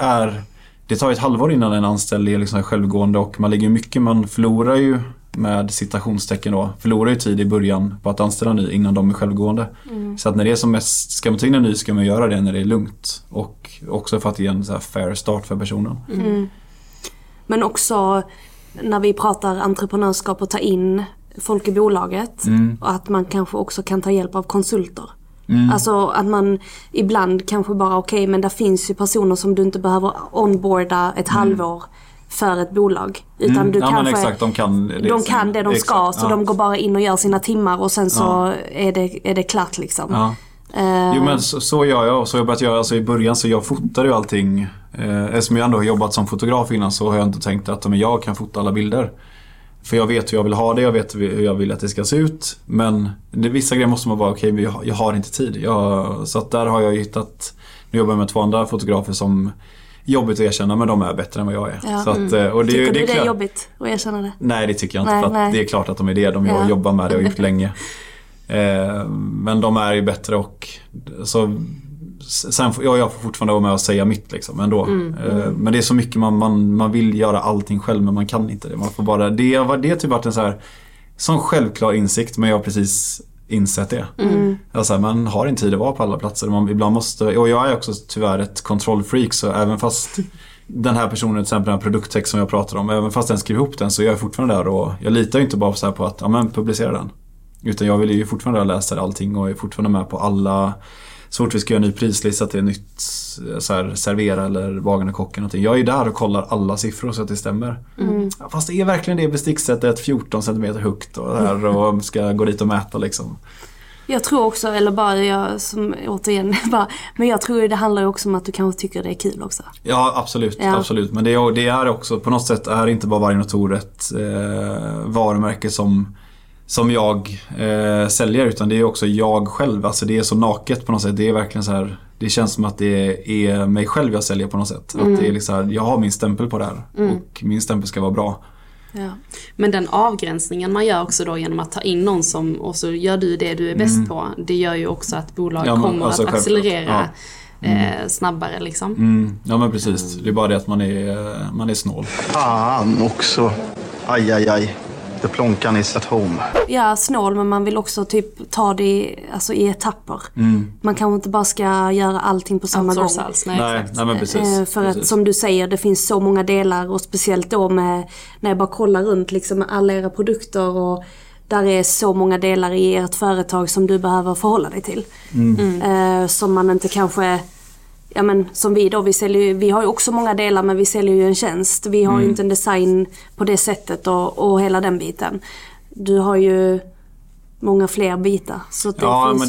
det tar ett halvår innan en anställd är liksom självgående, och man lägger mycket, man förlorar ju med citationstecken då, förlorar ju tid i början på att anställa ny innan de är självgående. Mm. Så att när det är som mest, ska man ta in en ny, ska man göra det när det är lugnt, och också för att det är en så här fair start för personen. Mm. Men också när vi pratar entreprenörskap och ta in folk i bolaget, och att man kanske också kan ta hjälp av konsulter. Mm. Alltså att man ibland kanske bara okej, men där finns ju personer som du inte behöver onboarda ett halvår för ett bolag, utan du kanske exakt, de kan det de ska så de går bara in och gör sina timmar, och sen så är det klart liksom. Ja. Jo, men så gör jag, och så har jag börjat göra, alltså i början så jag fotade ju allting, eftersom jag ändå har jobbat som fotograf innan, så har jag inte tänkt att men jag kan fota alla bilder. För jag vet hur jag vill ha det, jag vet hur jag vill att det ska se ut. Men det, vissa grejer måste man vara, okej, jag har inte tid. Så att där har jag hittat, nu jobbar jag med två andra fotografer som jobbigt att erkänna, men de är bättre än vad jag är. Ja. Så att, och tycker du det är jobbigt att erkänna det? Nej, det tycker jag inte. För att det är klart att de är det, de jag jobbar med det och gjort länge. Men de är ju bättre, och så... Sen jag får fortfarande vara med och säga mitt liksom, ändå. Men det är så mycket man vill göra allting själv, men man kan inte det. Man får bara, det är typ bara en så här, som självklar insikt, men jag har precis insett det. Alltså, man har inte tid att vara på alla platser. Man ibland måste, och jag är också tyvärr ett kontrollfreak, så även fast den här personen, till exempel den här produkttext som jag pratar om, även fast den skriver ihop den, så jag är fortfarande där, och jag litar ju inte bara så här på att publicera den. Utan jag vill ju fortfarande läsa allting, och är fortfarande med på alla. Så fort vi ska göra en ny prislista, att det är nytt så här, Servera eller Vargen och Kocken någonting. Jag är där och kollar alla siffror så att det stämmer. Fast det är verkligen det besticksättet 14 cm högt och, där, och ska gå dit och mäta liksom. Jag tror också, eller bara jag som återigen, men jag tror det handlar ju också om att du kanske tycker det är kul också. Ja, absolut. Ja. Absolut. Men det är också, på något sätt är inte bara Vargen och Thor ett varumärke som jag säljer, utan det är också jag själv. Alltså det är så naket på något sätt. Det är verkligen så här, det känns som att det är mig själv jag säljer på något sätt. Att det är liksom här, jag har min stämpel på det här, och min stämpel ska vara bra. Ja. Men den avgränsningen man gör också då genom att ta in någon som, och så gör du det du är bäst på. Det gör ju också att bolag kommer alltså att accelerera snabbare liksom. Ja, men precis. Det är bara det att man är snål. Fan också. Aj, aj, aj. The plånkan is at home. Ja, snål, men man vill också typ ta det i etapper. Man kanske inte bara ska göra allting på samma gång. Nej, men precis. För att som du säger, det finns så många delar, och speciellt då med, när jag bara kollar runt liksom, med alla era produkter, och där är så många delar i ert företag som du behöver förhålla dig till. Som man inte kanske... Ja, men som vi säljer, vi har ju också många delar, men vi säljer ju en tjänst. Vi har ju inte en design på det sättet, och hela den biten. Du har ju många fler bitar. Så det finns men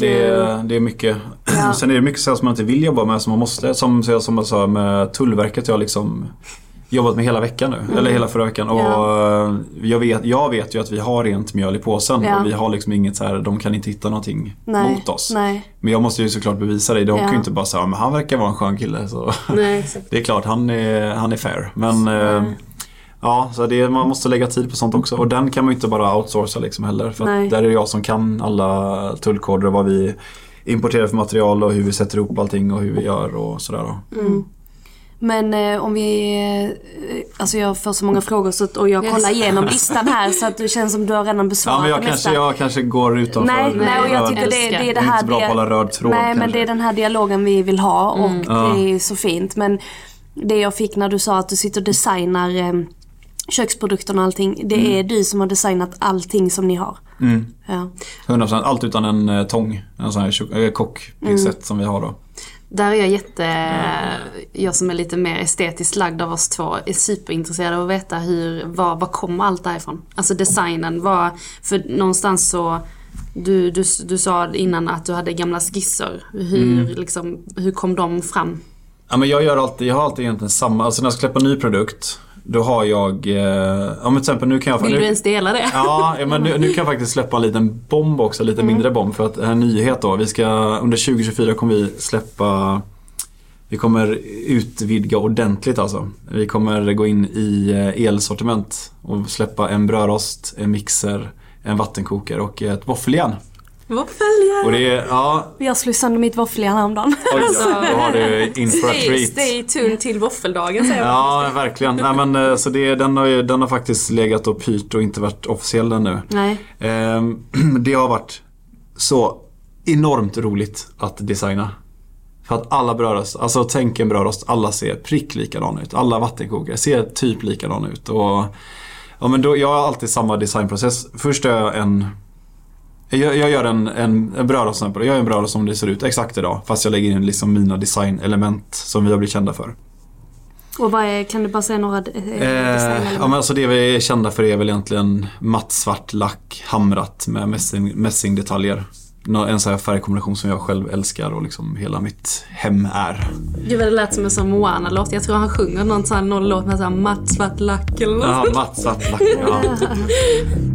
det är mycket. Ja. Sen är det mycket så som man inte vill jobba med, som man måste. Som jag sa med Tullverket, jag har liksom jobbat med hela veckan nu, eller hela förra veckan. Och jag vet ju att vi har rent mjöl i påsen, och vi har liksom inget så här, de kan inte hitta någonting mot oss. Men jag måste ju såklart bevisa det. De kan ju inte bara säga, men han verkar vara en skön kille så. Nej, exakt. Det är klart, han är fair. Men så, så det, man måste lägga tid på sånt också. Och den kan man ju inte bara outsourca liksom heller. För att där är jag som kan alla tullkoder, och vad vi importerar för material, och hur vi sätter ihop allting, och hur vi gör och sådär då. Men om vi... Alltså jag får så många frågor, och jag kollar igenom listan här, så att det känns som du har redan besvarat. Ja, men jag kanske går utanför. Nej, och jag tycker det är det här... Det är inte bra att hålla röd tråd. Nej, men det är den här dialogen vi vill ha, och det är så fint. Men det jag fick när du sa att du sitter och designar köksprodukterna och allting, det är du som har designat allting som ni har. 100%, allt utan en tång, en sån här kockpinset som vi har då. Där är jag jag som är lite mer estetiskt lagd av oss två är superintresserad av att veta vad kommer allt därifrån? Alltså designen, för någonstans så du sa innan att du hade gamla skisser. Hur kom de fram? Ja, men jag har alltid egentligen samma, alltså när jag ska släppa en ny produkt då har jag men till exempel nu kan jag vill du ens dela det? Ja, men nu kan jag faktiskt släppa en liten bomb också, lite mindre bomb, för att det här är en nyhet då. Vi ska under 2024 kommer vi släppa, vi kommer utvidga ordentligt alltså. Vi kommer gå in i elsortiment och släppa en brödrost, en mixer, en vattenkokare och ett våffeljärn. Våffeljärn! Jag slog sönder mitt våffeljärn häromdagen. Oj, då har du in for a treat. Stay tuned till våffeldagen, säger jag. Ja, verkligen. Nej, men, så den har faktiskt legat och pyrt och inte varit officiell ännu. Nej. Det har varit så enormt roligt att designa. För att alla brödrost, alltså tänk en brödrost, alla ser prick likadana ut. Alla vattenkokare ser typ likadana ut. Och, ja, men då, jag har alltid samma designprocess. Först är jag Jag gör en brödrost exempel. Jag gör en brödrost som det ser ut exakt idag, fast jag lägger in liksom mina designelement som vi har blivit kända för. Och kan du bara säga några designelement? Ja, men alltså det vi är kända för är väl egentligen matt svart lack hamrat med mässingdetaljer. En sån här färgkombination som jag själv älskar och liksom hela mitt hem är. Gud vad det lät som en sån Moana-låt. Jag tror han sjunger någon låt med sån här matt svart lack eller något. Ja, matt svart lack, ja.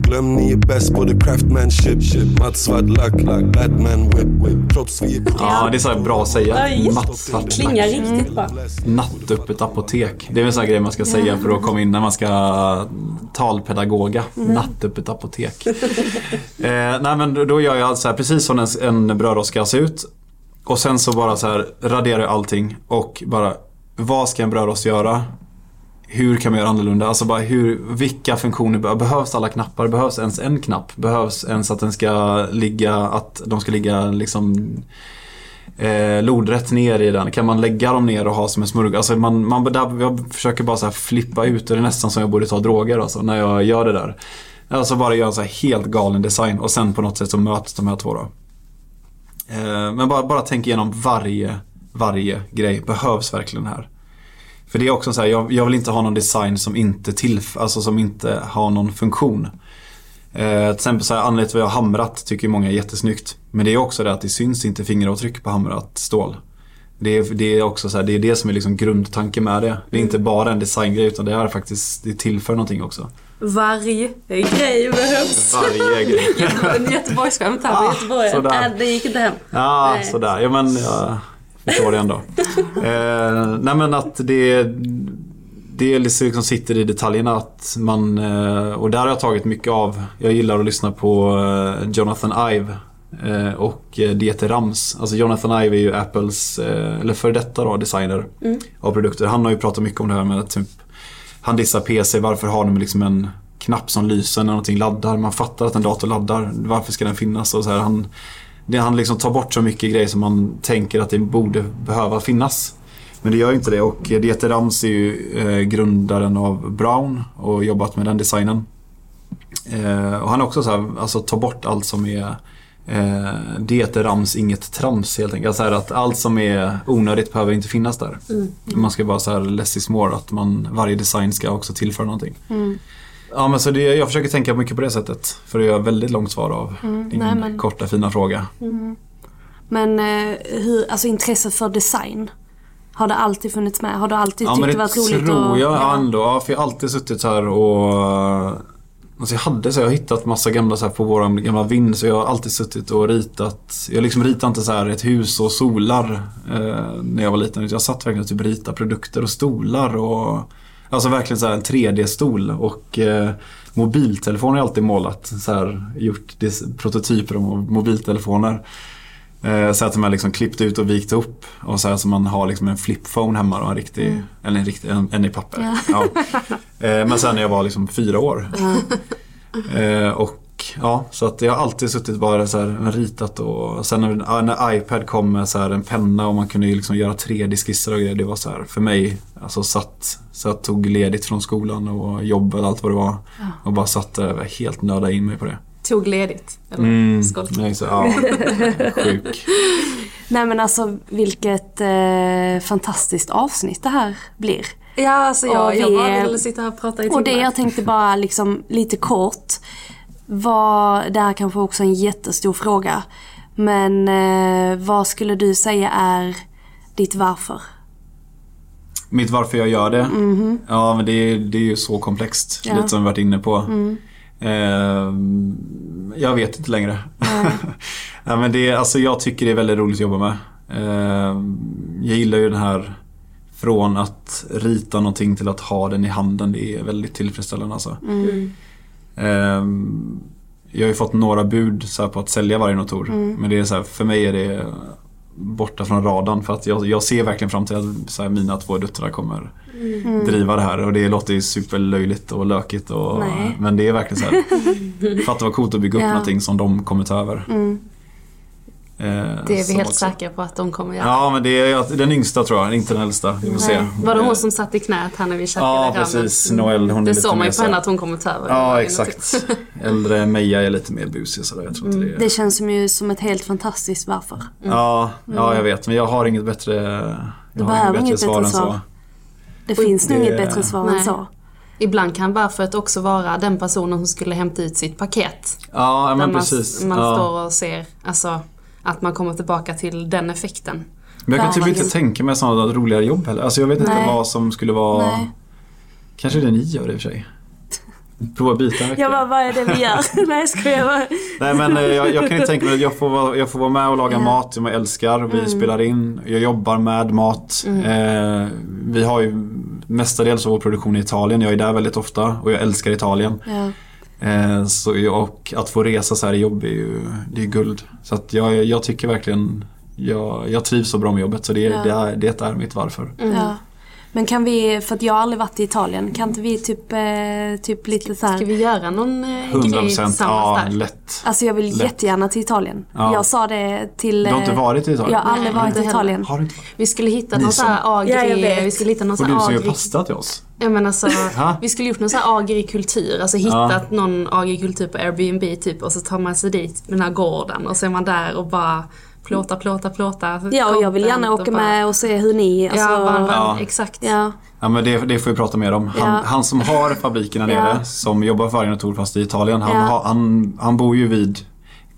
Glöm ni är bäst på the craftsmanship. Matt svart lack, Batman whip. Ja, det är så här bra att säga. Matt svart lack. Klingar riktigt bra. Nattöppet apotek. Det är en sån här grej man ska säga för att komma in när man ska talpedagoga. Nattöppet apotek. Nej, men då gör jag så här precis som en brödrost ska se ut. Och sen så bara så här raderar allting och bara vad ska en brödrost göra? Hur kan man göra annorlunda? Alltså bara vilka funktioner behövs alla knappar? Behövs ens en knapp? Behövs ens att den ska ligga liksom lodrätt ner i den? Kan man lägga dem ner och ha som en smörgås? Alltså jag försöker bara så här flippa ut, och det är nästan som jag borde ta droger alltså, när jag gör det där. Alltså bara göra en så här helt galen design och sen på något sätt så möts de här två då. Men bara tänk igenom varje grej. Behövs verkligen här? För det är också så här, jag vill inte ha någon design som inte som inte har någon funktion. Till exempel så här, anledningen till vad jag har hamrat tycker många är jättesnyggt. Men det är också det att det syns inte fingeravtryck på hamrat stål. Det är också så här, det är det som är liksom grundtanken med det. Det är inte bara en designgrej utan det är faktiskt, det tillför någonting också. Varje grej behövs. Varje grej. En Göteborgsskämt här på Göteborg. Det gick inte hem. Ja, sådär. Ja, men jag förstår det ändå. Nej, men att det liksom sitter i detaljerna att man... och där har jag tagit mycket av... Jag gillar att lyssna på Jonathan Ive och Dieter Rams. Alltså Jonathan Ive är ju Apples... eller för detta då, designer av produkter. Han har ju pratat mycket om det här med typ... Han dissar PC, varför har de liksom en knapp som lyser när någonting laddar? Man fattar att en dator laddar, varför ska den finnas? Och så här, han liksom tar bort så mycket grejer som man tänker att det borde behöva finnas. Men det gör ju inte det. Och Dieter Rams är ju grundaren av Braun och jobbat med den designen. Och han också så här, alltså, tar bort allt som är Dieter Rams, inget trams helt enkelt. Alltså att allt som är onödigt behöver inte finnas där. Man ska bara så här less is more, att varje design ska också tillföra någonting. Ja, men så jag försöker tänka mycket på det sättet, för det är väldigt långt svar av din korta fina fråga. Men hur, alltså intresse för design, har det alltid funnits med? Har du alltid tyckt det varit roligt? Tror jag ändå, för jag har alltid suttit här och... Alltså jag har hittat massa gamla så här på våra gamla vind, så jag har alltid suttit och ritat. Jag liksom ritar inte så här ett hus och solar när jag var liten. Jag satt verkligen typ rita produkter och stolar och alltså verkligen så här en 3D-stol och mobiltelefoner har alltid målat så här, gjort prototyper av mobiltelefoner. Så att man liksom klippt ut och vikt upp och så här, så man har liksom en flipphone hemma och en riktig eller en i papper. Yeah. Ja. Men sen när jag var liksom 4 år. Och ja, så att jag har alltid suttit bara så här ritat, och sen när iPad kom med så här en penna och man kunde ju liksom göra 3D-skisser och grejer, det var så här för mig, alltså så jag tog ledigt från skolan och jobb och allt vad det var och bara satt helt nörda in mig på det. Tog ledigt eller skolk. Nej, så, ja. Sjuk. Nej men alltså vilket fantastiskt avsnitt det här blir. Ja, alltså jag bara ville sitta här och prata i timmar. Och det jag tänkte bara liksom lite kort var, det här kanske också en jättestor fråga, men vad skulle du säga är ditt varför? Mitt varför jag gör det? Mm-hmm. Ja, men det är ju så komplext, ja. Lite som vi varit inne på. Mm. Jag vet inte längre. Mm. Ja, men alltså jag tycker det är väldigt roligt att jobba med. Jag gillar ju den här från att rita någonting till att ha den i handen. Det är väldigt tillfredsställande alltså. Mm. Jag har ju fått några bud så här, på att sälja varje notor. Mm. Men det är så här, för mig är det borta från radarn. För att jag ser verkligen fram till att så här, mina två döttrar kommer driva det här. Och det låter ju superlöjligt och lökigt. Och, men det är verkligen så här, för att det var coolt att bygga upp någonting som de kommer ta över. Mm. Det är vi helt säkra på att de kommer göra. Ja, men det är den yngsta tror jag, inte den äldsta. Vi får se. Var det hon som satt i knät här när vi käkade? Ja, precis. Noelle, hon det såg man ju på henne att hon kommer ta över. Ja, exakt. Äldre Meja är lite mer busig. Så där. Jag tror inte det känns som ett helt fantastiskt varför. Mm. Ja, jag vet. Men jag har inget bättre, jag har inget bättre svar än så. Det finns nog inget bättre svar än så. Ibland kan varför också vara den personen som skulle hämta ut sitt paket. Ja, men precis. Man står och ser, alltså, att man kommer tillbaka till den effekten. Men jag kan typ inte tänka mig sådana roligare jobb heller. Alltså jag vet inte vad som skulle vara... Nej. Kanske det ni gör i och för sig. Prova bitar. Jag bara, vad är det vi gör? Nej, ska jag bara... Nej, men jag kan inte tänka mig att jag får vara med och laga mat som jag älskar. Vi spelar in. Jag jobbar med mat. Vi har ju mestadels av vår produktion i Italien. Jag är där väldigt ofta och jag älskar Italien. Ja. Så, och att få resa så här i jobb är ju, det är guld. Så att jag tycker verkligen jag trivs så bra med jobbet. Så det är mitt varför. Ja. Men kan vi, för att jag har aldrig varit i Italien, kan inte vi typ lite så här, ska vi göra någon 100%? Ja, lätt. Alltså jag vill jättegärna till Italien. Ja. Jag sa det till... Du har inte varit i Italien? Jag har aldrig varit i Italien. Har du inte? Vi skulle hitta någon sån här agri... Vi skulle hitta någon sån här agri... Och du som gör pasta till oss? Ja, men alltså, vi skulle gjort någon sån här agrikultur. Alltså hittat någon agrikultur på Airbnb typ. Och så tar man sig dit med den här gården. Och så är man där och bara... Plåta. Ja, och jag vill gärna åka med och se hur ni... Alltså, exakt. Ja. Ja, men det får vi prata mer om. Han som har fabriken där nere, som jobbar för Vargen & Thor fast i Italien, han bor ju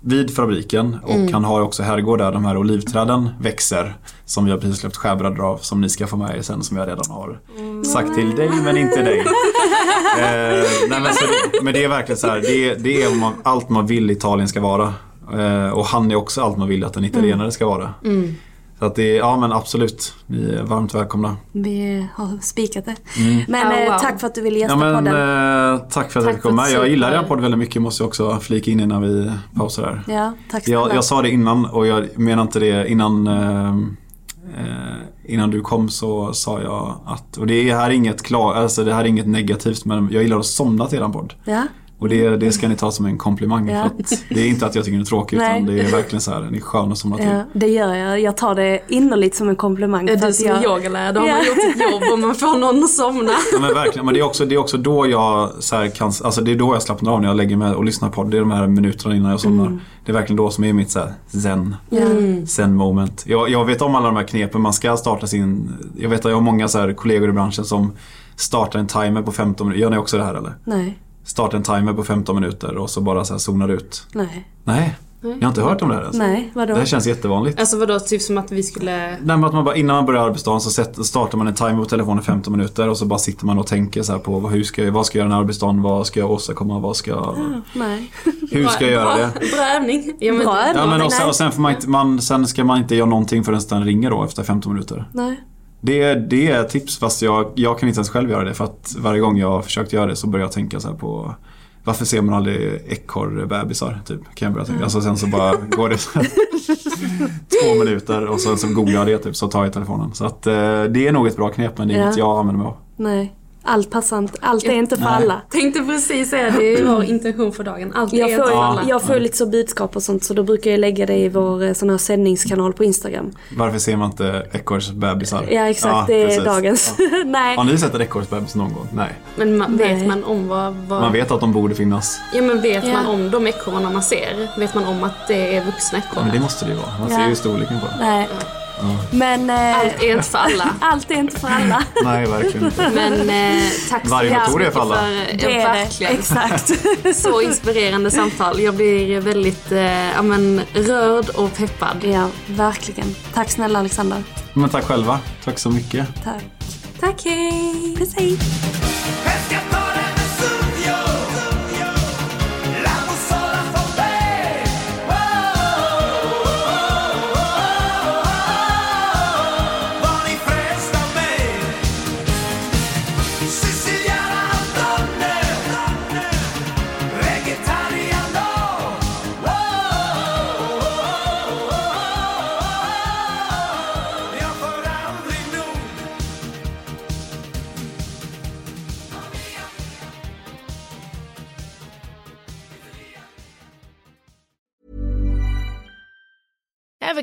vid fabriken och han har också herrgård där de här olivträden växer som vi har precis släppt skärbrädor av, som ni ska få med er sen, som jag redan har sagt till dig men inte dig. Men det är verkligen så här, det är allt man vill Italien ska vara. Och han är också allt man vill att en italienare ska vara. Mm. Så att det, ja men absolut, ni är varmt välkomna. Vi har spikat det. Men tack för att du ville gästa podden. Tack för att du kom med. Jag gillar den podden väldigt mycket, måste jag också flika in innan vi pausar där. Ja, tack. Jag sa det innan och jag menar inte det innan du kom, så sa jag att, och det är här inget alltså det här är inget negativt, men jag gillar att somna till den podd. Ja. Och det ska ni ta som en komplimang. Ja. För att det är inte att jag tycker det är tråkigt, utan det är verkligen så här, den är skön och somnar till. Ja, det gör jag. Jag tar det innerligt som en komplimang. För du som är yogalärare, har man gjort ett jobb och man får någon att somna. Ja, men verkligen. Men det är också då jag så här kan, alltså det är då jag slappnar av när jag lägger mig och lyssnar på det. Det är de här minuterna innan jag somnar. Det är verkligen då som är mitt så här zen moment. Jag vet om alla de här knepen man ska starta sin. Jag vet att jag har många så här kollegor i branschen som startar en timer på 15 minuter. Gör ni också det här eller? Nej. Starta en timer på 15 minuter och så bara så här zonar ut. Nej. Jag har inte hört om det här ens. Nej, vadå? Det här känns jättevanligt. Alltså vadå, typ som att vi skulle... Nej, men att man bara, innan man börjar arbetsdagen så startar man en timer på telefonen 15 minuter och så bara sitter man och tänker så här på vad ska jag göra den här arbetsdagen, vad ska jag åstadkomma, vad ska jag... Nej. Hur ska jag göra det? Bra övning. Ja, men och sen får man inte, sen ska man inte göra någonting förrän den ringer då efter 15 minuter. Nej. Det är tips, fast jag kan inte ens själv göra det, för att varje gång jag försökt göra det så börjar jag tänka så här på varför ser man aldrig ekorrbebisar typ, kan jag börja tänka. Alltså sen så bara går det så här, 2 minuter och sen så googlar jag det typ, så tar jag telefonen. Så att det är nog ett bra knep, men det är inget jag använder mig av. Nej. allt passar, allt är inte för alla. Tänkte precis säga, det är vår intention för dagen. Allt är inte för alla. Jag får lite så budskap och sånt, så då brukar jag lägga det i vår sån här sändningskanal på Instagram. Varför ser man inte ekorrsbebisar? Ja, exakt, det är precis dagens. Nej. Har ni sett en ekorrsbebis någon gång? Nej. Men vet man om vad... Man vet att de borde finnas. Ja, men vet man om de ekorrarna man ser? Vet man om att det är vuxna ekorrar? Ja, men det måste det ju vara. Man ser ju storleken på det. Nej. Men, allt är inte för alla. Allt är inte för alla. Nej, verkligen inte. Men tack så mycket för verkligen. Exakt. Så inspirerande samtal. Jag blir väldigt rörd och peppad. Ja, verkligen. Tack snälla Alexander. Men tack själva. Tack så mycket. Tack. Tack, hej. Precis. Ever